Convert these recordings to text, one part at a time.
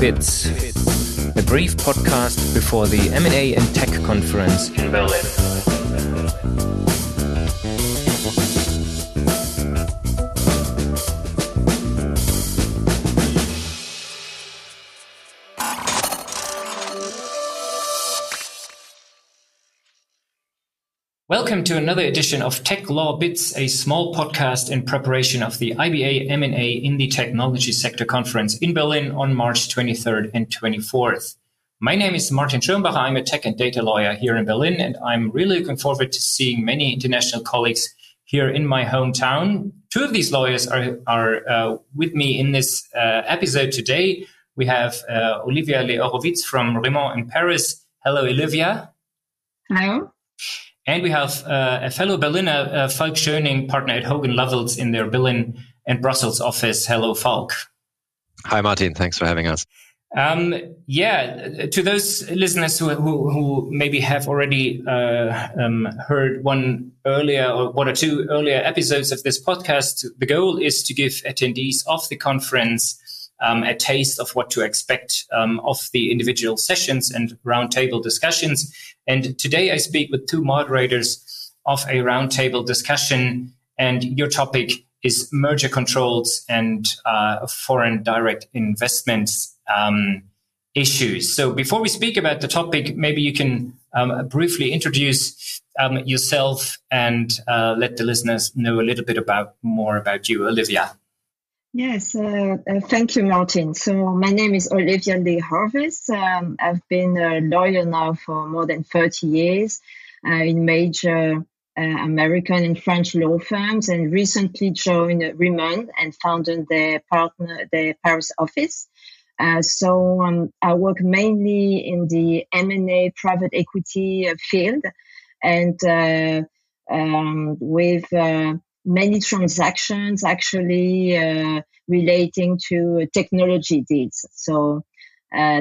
Bits, a brief podcast before the M&A and Tech Conference in Berlin. Welcome to another edition of Tech Law Bits, a small podcast in preparation of the IBA M&A in the Technology Sector Conference in Berlin on March 23rd and 24th. My name is Martin Schirmbacher. I'm a tech and data lawyer here in Berlin, and I'm really looking forward to seeing many international colleagues here in my hometown. Two of these lawyers are with me in this episode today. We have Olivia Lê Horovitz from Rimon in Paris. Hello, Olivia. Hello. And we have a fellow Berliner, Falk Schöning, partner at Hogan Lovells in their Berlin and Brussels office. Hello, Falk. Hi, Martin. Thanks for having us. To those listeners who maybe have already heard one or two earlier episodes of this podcast, the goal is to give attendees of the conference a taste of what to expect of the individual sessions and roundtable discussions. And today I speak with two moderators of a roundtable discussion, and your topic is merger controls and foreign direct investments issues. So before we speak about the topic, maybe you can briefly introduce yourself and let the listeners know a little bit more about you, Olivia. Yes, thank you, Martin. So my name is Olivia Lê Horovitz. I've been a lawyer now for more than 30 years in major American and French law firms, and recently joined Rimon and founded their Paris office. I work mainly in the M&A private equity field, and with many transactions actually relating to technology deals. So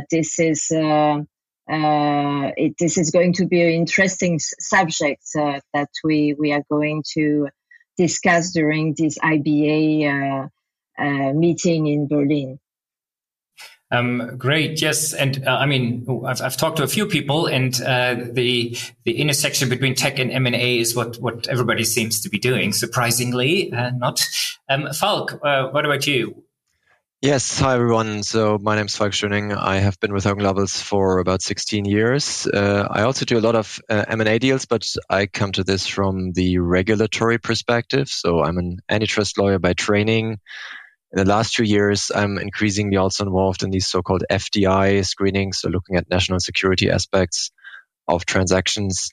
this is going to be an interesting subject that we are going to discuss during this IBA meeting in Berlin. Great. Yes. And I've talked to a few people, and the intersection between tech and M&A is what everybody seems to be doing, surprisingly, not. Falk, what about you? Yes. Hi, everyone. So my name is Falk Schöning. I have been with Hogan Lovells for about 16 years. I also do a lot of M&A deals, but I come to this from the regulatory perspective. So I'm an antitrust lawyer by training. In the last 2 years, I'm increasingly also involved in these so-called FDI screenings, so looking at national security aspects of transactions.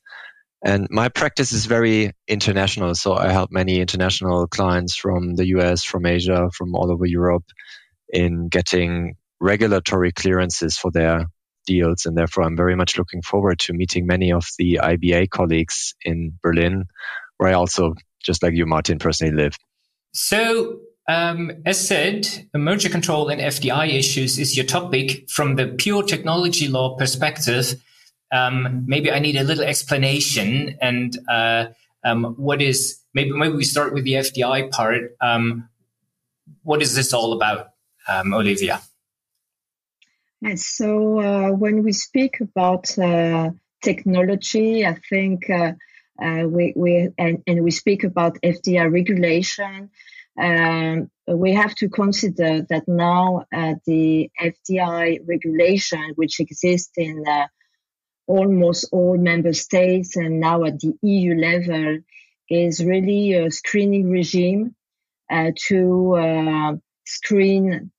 And my practice is very international, so I help many international clients from the US, from Asia, from all over Europe in getting regulatory clearances for their deals. And therefore, I'm very much looking forward to meeting many of the IBA colleagues in Berlin, where I also, just like you, Martin, personally live. So, as said, merger control and FDI issues is your topic from the pure technology law perspective. Maybe I need a little explanation, and what is maybe we start with the FDI part. What is this all about, Olivia? Yes, so when we speak about technology, I think we speak about FDI regulation. We have to consider that now the FDI regulation, which exists in almost all member states and now at the EU level, is really a screening regime to screen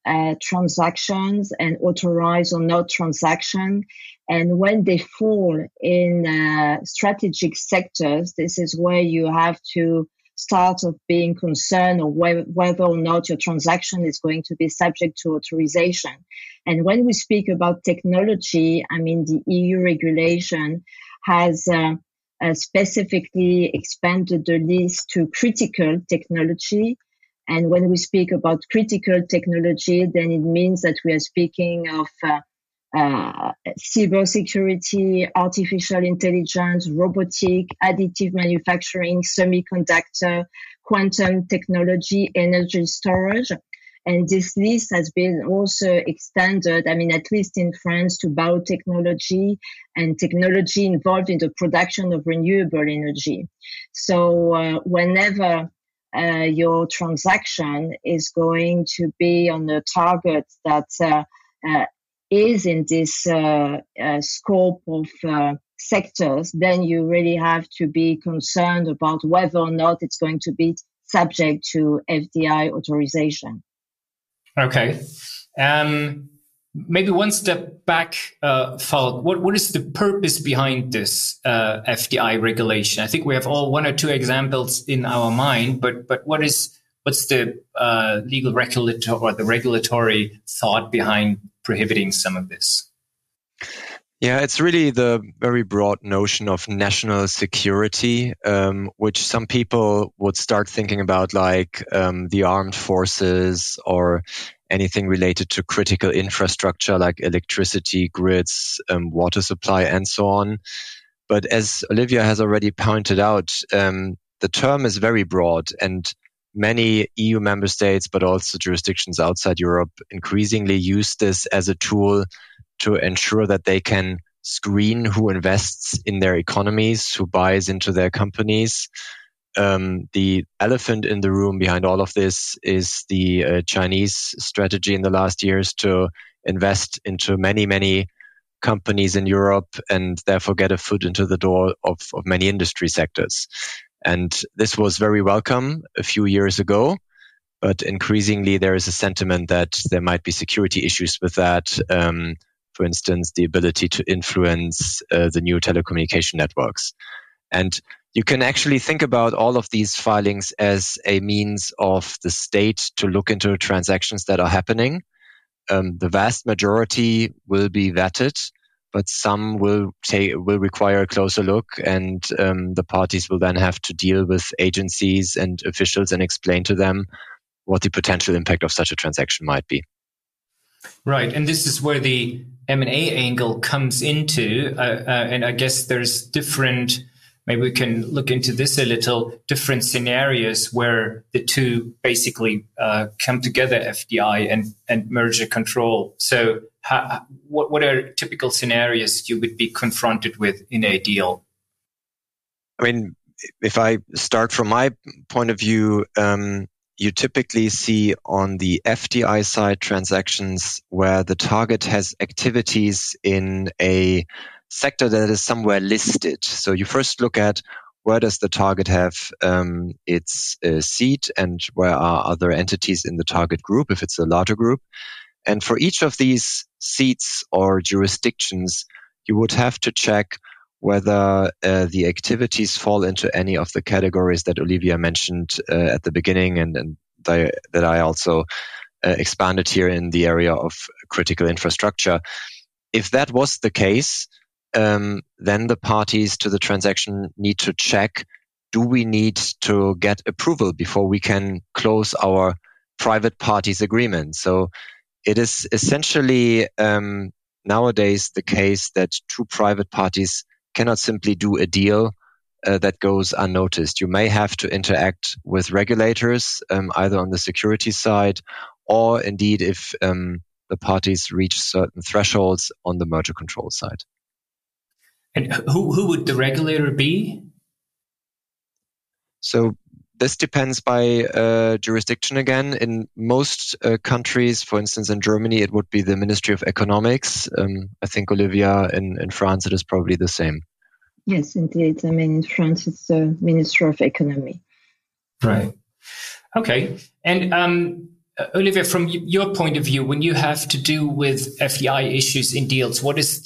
transactions and authorize or not transaction. And when they fall in strategic sectors, this is where you have to start of being concerned or whether or not your transaction is going to be subject to authorization. And when we speak about technology, the EU regulation has specifically expanded the list to critical technology. And when we speak about critical technology, then it means that we are speaking of cybersecurity, artificial intelligence, robotic, additive manufacturing, semiconductor, quantum technology, energy storage. And this list has been also extended, I mean, at least in France, to biotechnology and technology involved in the production of renewable energy. So whenever your transaction is going to be on a target that is in this scope of sectors, then you really have to be concerned about whether or not it's going to be subject to FDI authorization. Okay. Maybe one step back, Falk, what is the purpose behind this FDI regulation? I think we have all one or two examples in our mind, but what's the legal regulatory or the regulatory thought behind prohibiting some of this? Yeah, it's really the very broad notion of national security, which some people would start thinking about, like the armed forces or anything related to critical infrastructure like electricity, grids, water supply, and so on. But as Olivia has already pointed out, the term is very broad, and many EU member states, but also jurisdictions outside Europe, increasingly use this as a tool to ensure that they can screen who invests in their economies, who buys into their companies. The elephant in the room behind all of this is the Chinese strategy in the last years to invest into many, many companies in Europe and therefore get a foot into the door of many industry sectors. And this was very welcome a few years ago. But increasingly, there is a sentiment that there might be security issues with that. For instance, the ability to influence the new telecommunication networks. And you can actually think about all of these filings as a means of the state to look into transactions that are happening. The vast majority will be vetted, but some will require a closer look, and the parties will then have to deal with agencies and officials and explain to them what the potential impact of such a transaction might be. Right. And this is where the M&A angle comes into. And I guess there's different, maybe we can look into this a little, different scenarios where the two basically come together, FDI and merger control. So what are typical scenarios you would be confronted with in a deal? I mean, if I start from my point of view, you typically see on the FDI side transactions where the target has activities in a sector that is somewhere listed. So you first look at where does the target have its seat and where are other entities in the target group, if it's a larger group. And for each of these seats or jurisdictions, you would have to check whether the activities fall into any of the categories that Olivia mentioned at the beginning and that I also expanded here in the area of critical infrastructure. If that was the case, then the parties to the transaction need to check, do we need to get approval before we can close our private parties agreement? So it is essentially nowadays the case that two private parties cannot simply do a deal that goes unnoticed. You may have to interact with regulators, either on the security side or indeed if the parties reach certain thresholds on the merger control side. And who would the regulator be? So this depends by jurisdiction again. In most countries, for instance, in Germany, it would be the Ministry of Economics. I think, Olivia, in France, it is probably the same. Yes, indeed. I mean, in France, it's the Ministry of Economy. Right. Okay. And Olivia, from your point of view, when you have to do with FDI issues in deals, what is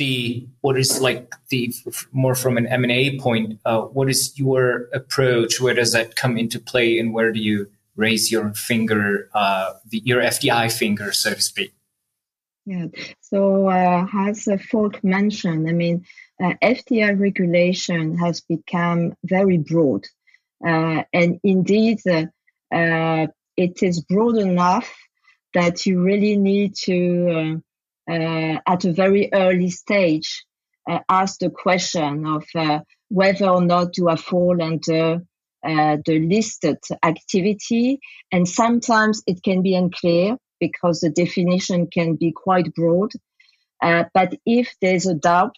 more from an M&A point, what is your approach? Where does that come into play, and where do you raise your finger, your FDI finger, so to speak? Yeah. So as Falk mentioned, I mean, FDI regulation has become very broad, and indeed, it is broad enough that you really need to, at a very early stage, ask the question of whether or not you are fall under the listed activity. And sometimes it can be unclear because the definition can be quite broad. But if there's a doubt,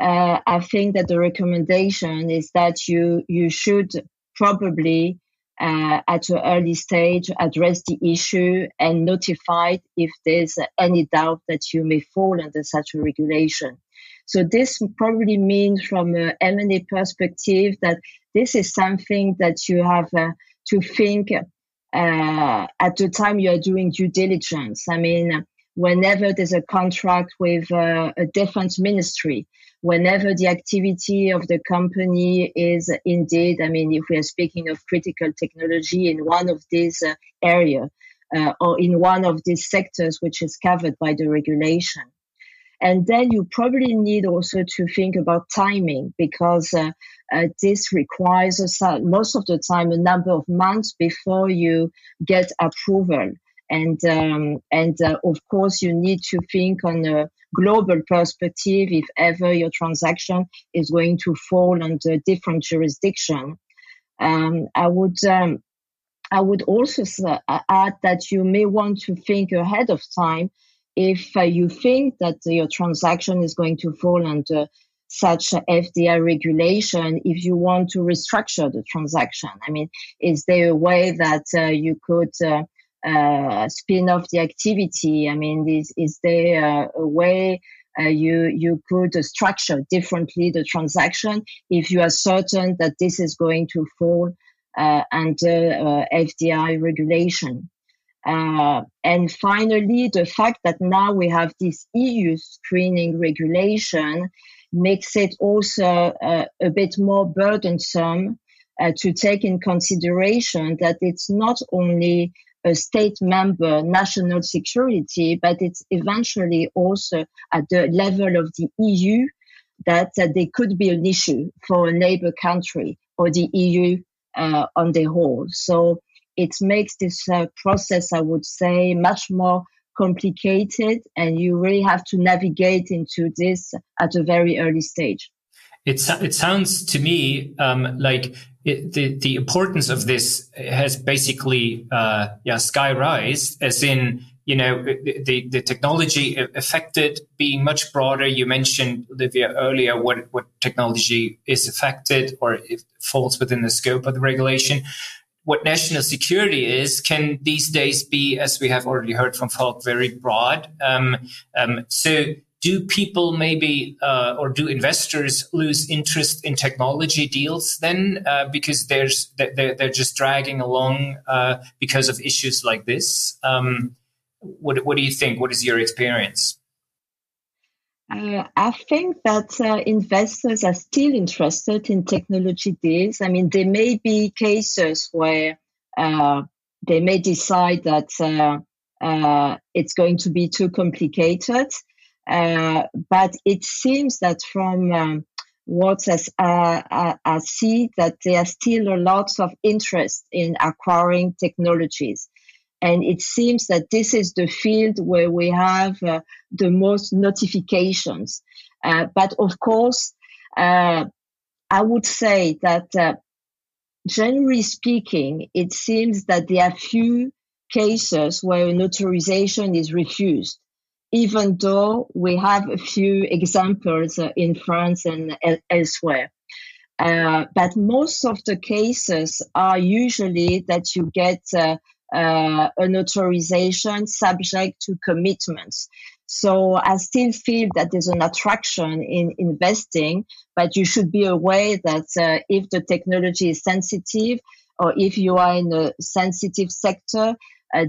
I think that the recommendation is that you should probably at an early stage address the issue and notify if there's any doubt that you may fall under such a regulation. So this probably means from an M&A perspective that this is something that you have to think at the time you are doing due diligence. I mean, whenever there's a contract with a defense ministry, whenever the activity of the company is indeed, I mean, if we are speaking of critical technology in one of these areas or in one of these sectors which is covered by the regulation. And then you probably need also to think about timing, because this requires most of the time a number of months before you get approval. And of course, you need to think on a global perspective if ever your transaction is going to fall under different jurisdiction. I would also add that you may want to think ahead of time if you think that your transaction is going to fall under such FDI regulation, if you want to restructure the transaction. I mean, is there a way that you could spin off the activity? I mean, is there a way you could structure differently the transaction if you are certain that this is going to fall under FDI regulation? And finally, the fact that now we have this EU screening regulation makes it also a bit more burdensome to take in consideration that it's not only a state member national security, but it's eventually also at the level of the EU that there could be an issue for a neighbor country or the EU on the whole. So it makes this process, I would say, much more complicated, and you really have to navigate into this at a very early stage. It sounds to me like the importance of this has basically sky-rised, as in, you know, the technology affected being much broader. You mentioned, Olivia, earlier what technology is affected or if it falls within the scope of the regulation. What national security is can these days be, as we have already heard from Falk, very broad. So do people maybe or do investors lose interest in technology deals then because they're just dragging along because of issues like this? What do you think? What is your experience? I think that investors are still interested in technology deals. I mean, there may be cases where they may decide that it's going to be too complicated. But it seems that from what I see, that there are still a lot of interest in acquiring technologies. And it seems that this is the field where we have the most notifications. But of course, I would say that generally speaking, it seems that there are few cases where an authorization is refused, even though we have a few examples in France and elsewhere. But most of the cases are usually that you get an authorization subject to commitments. So I still feel that there's an attraction in investing, but you should be aware that if the technology is sensitive or if you are in a sensitive sector,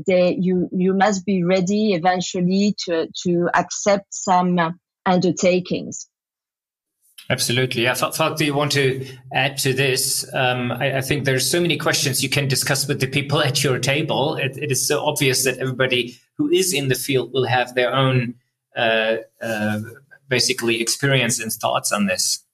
you must be ready eventually to accept some undertakings. Absolutely. Yeah. Falk, do you want to add to this? I think there's so many questions you can discuss with the people at your table. It is so obvious that everybody who is in the field will have their own basically experience and thoughts on this.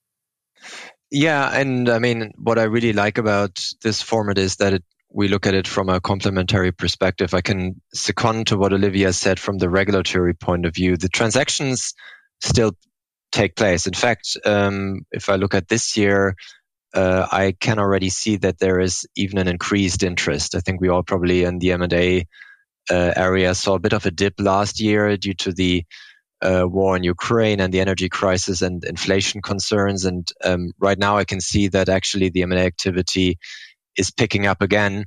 Yeah. And I mean, what I really like about this format is that we look at it from a complementary perspective. I can second to what Olivia said from the regulatory point of view. The transactions still take place. In fact, if I look at this year, I can already see that there is even an increased interest. I think we all probably in the M&A area saw a bit of a dip last year due to the war in Ukraine and the energy crisis and inflation concerns. And right now I can see that actually the M&A activity is picking up again.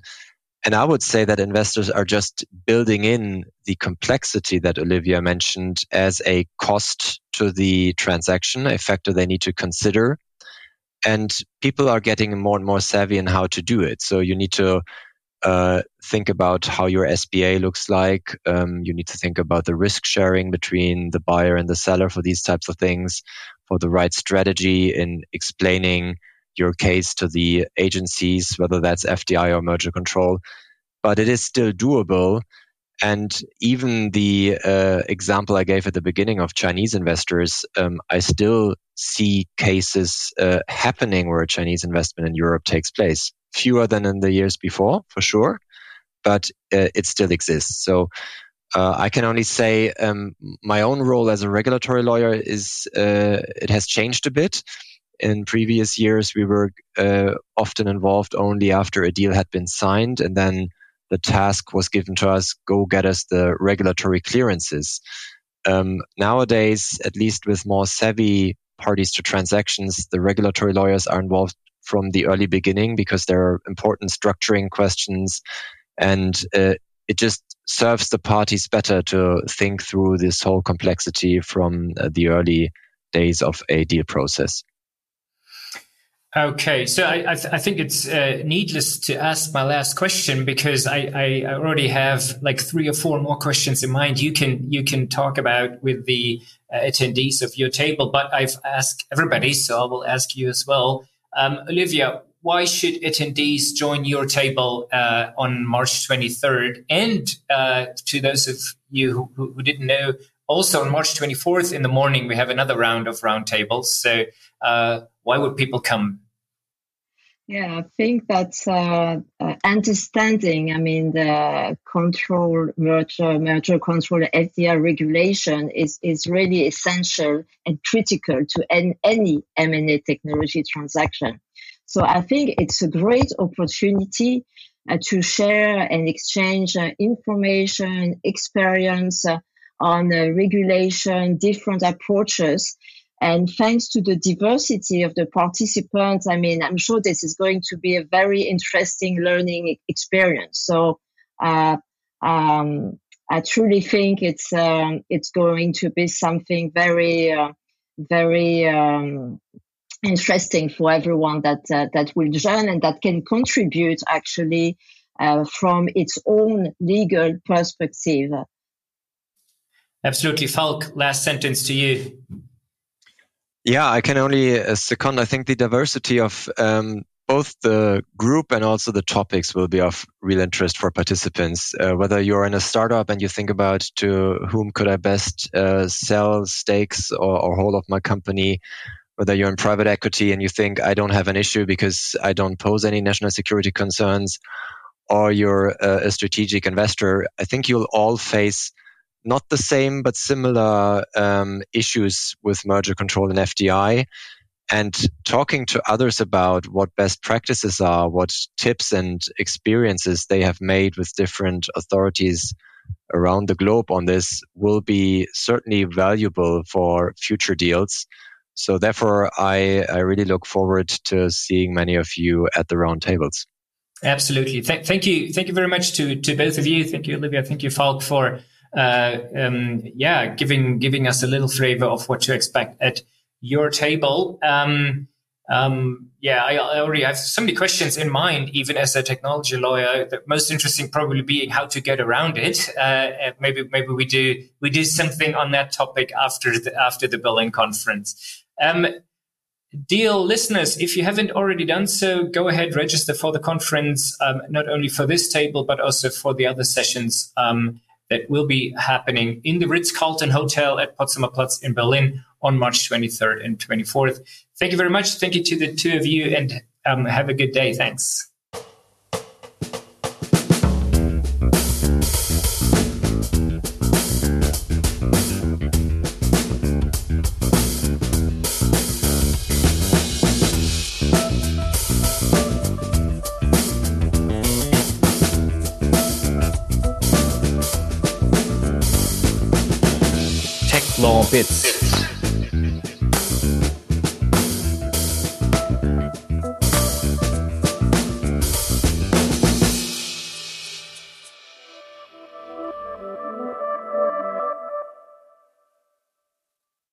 And I would say that investors are just building in the complexity that Olivia mentioned as a cost to the transaction, a factor they need to consider. And people are getting more and more savvy in how to do it. So you need to think about how your SBA looks like. You need to think about the risk sharing between the buyer and the seller for these types of things, for the right strategy in explaining your case to the agencies, whether that's FDI or merger control. But it is still doable. And even the example I gave at the beginning of Chinese investors, I still see cases happening where Chinese investment in Europe takes place. Fewer than in the years before, for sure, but it still exists. So I can only say my own role as a regulatory lawyer is it has changed a bit. In previous years, we were often involved only after a deal had been signed, and then the task was given to us, go get us the regulatory clearances. Nowadays, at least with more savvy parties to transactions, the regulatory lawyers are involved from the early beginning because there are important structuring questions, and it just serves the parties better to think through this whole complexity from the early days of a deal process. Okay, so I think it's needless to ask my last question because I already have like 3 or 4 more questions in mind you can talk about with the attendees of your table, but I've asked everybody, so I will ask you as well. Olivia, why should attendees join your table on March 23rd? And to those of you who didn't know, also on March 24th in the morning, we have another round of roundtables. So why would people come? Yeah, I think that's understanding. I mean, the control, merger control, FDI regulation is really essential and critical to any M&A technology transaction. So I think it's a great opportunity to share and exchange information, experience on regulation, different approaches. And thanks to the diversity of the participants, I mean, I'm sure this is going to be a very interesting learning experience. So I truly think it's going to be something very, very interesting for everyone that will join and that can contribute actually from its own legal perspective. Absolutely. Falk, last sentence to you. Yeah, I can only second. I think the diversity of both the group and also the topics will be of real interest for participants. Whether you're in a startup and you think about to whom could I best sell stakes or hold of my company, whether you're in private equity and you think I don't have an issue because I don't pose any national security concerns, or you're a strategic investor, I think you'll all face not the same, but similar issues with merger control and FDI. And talking to others about what best practices are, what tips and experiences they have made with different authorities around the globe on this will be certainly valuable for future deals. So therefore, I really look forward to seeing many of you at the roundtables. Absolutely. Thank you very much to both of you. Thank you, Olivia. Thank you, Falk, for giving us a little flavor of what to expect at your table. I already have so many questions in mind, even as a technology lawyer. The most interesting probably being how to get around it. Maybe we do something on that topic after the Berlin conference. Dear listeners, if you haven't already done so, go ahead, register for the conference, not only for this table but also for the other sessions that will be happening in the Ritz-Carlton Hotel at Potsdamer Platz in Berlin on March 23rd and 24th. Thank you very much. Thank you to the two of you, and have a good day. Thanks. Law Bits.